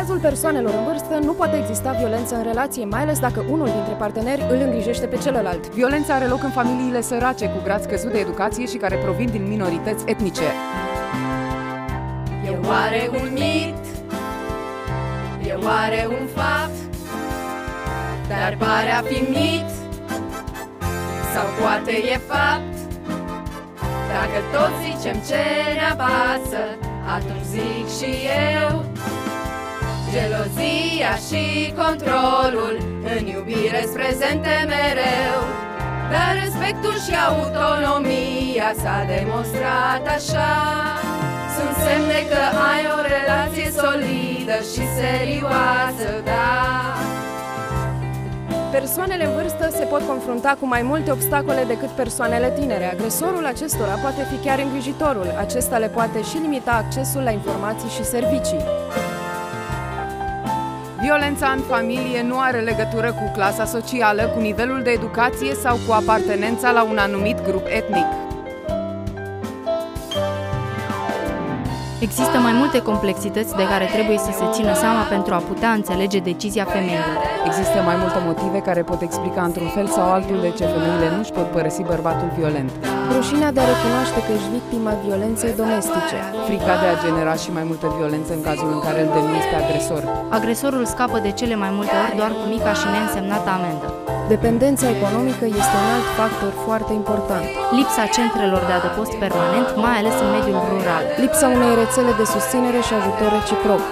cazul persoanelor în vârstă nu poate exista violență în relație, mai ales dacă unul dintre parteneri îl îngrijește pe celălalt. Violența are loc în familiile sărace, cu grad scăzut de educație și care provin din minorități etnice. E oare un mit? E oare un fapt? Dar pare a fi mit? Sau poate e fapt? Dacă toți zicem ce ne apasă, atunci zic și eu: gelozia și controlul în iubire sunt prezente mereu, dar respectul și autonomia s-a demonstrat așa. Sunt semne că ai o relație solidă și serioasă, da. Persoanele în vârstă se pot confrunta cu mai multe obstacole decât persoanele tinere. Agresorul acestora poate fi chiar îngrijitorul. Acesta le poate și limita accesul la informații și servicii. Violența în familie nu are legătură cu clasa socială, cu nivelul de educație sau cu apartenența la un anumit grup etnic. Există mai multe complexități de care trebuie să se țină seama pentru a putea înțelege decizia femeilor. Există mai multe motive care pot explica într-un fel sau altul de ce femeile nu-și pot părăsi bărbatul violent. Rușinea de a recunoaște că ești victima violenței domestice. Frica de a genera și mai multă violență în cazul în care îl denunți pe agresor. Agresorul scapă de cele mai multe ori doar cu mica și neînsemnată amendă. Dependența economică este un alt factor foarte important. Lipsa centrelor de adăpost permanent, mai ales în mediul rural. Lipsa unei rețele de susținere și ajutor reciproc.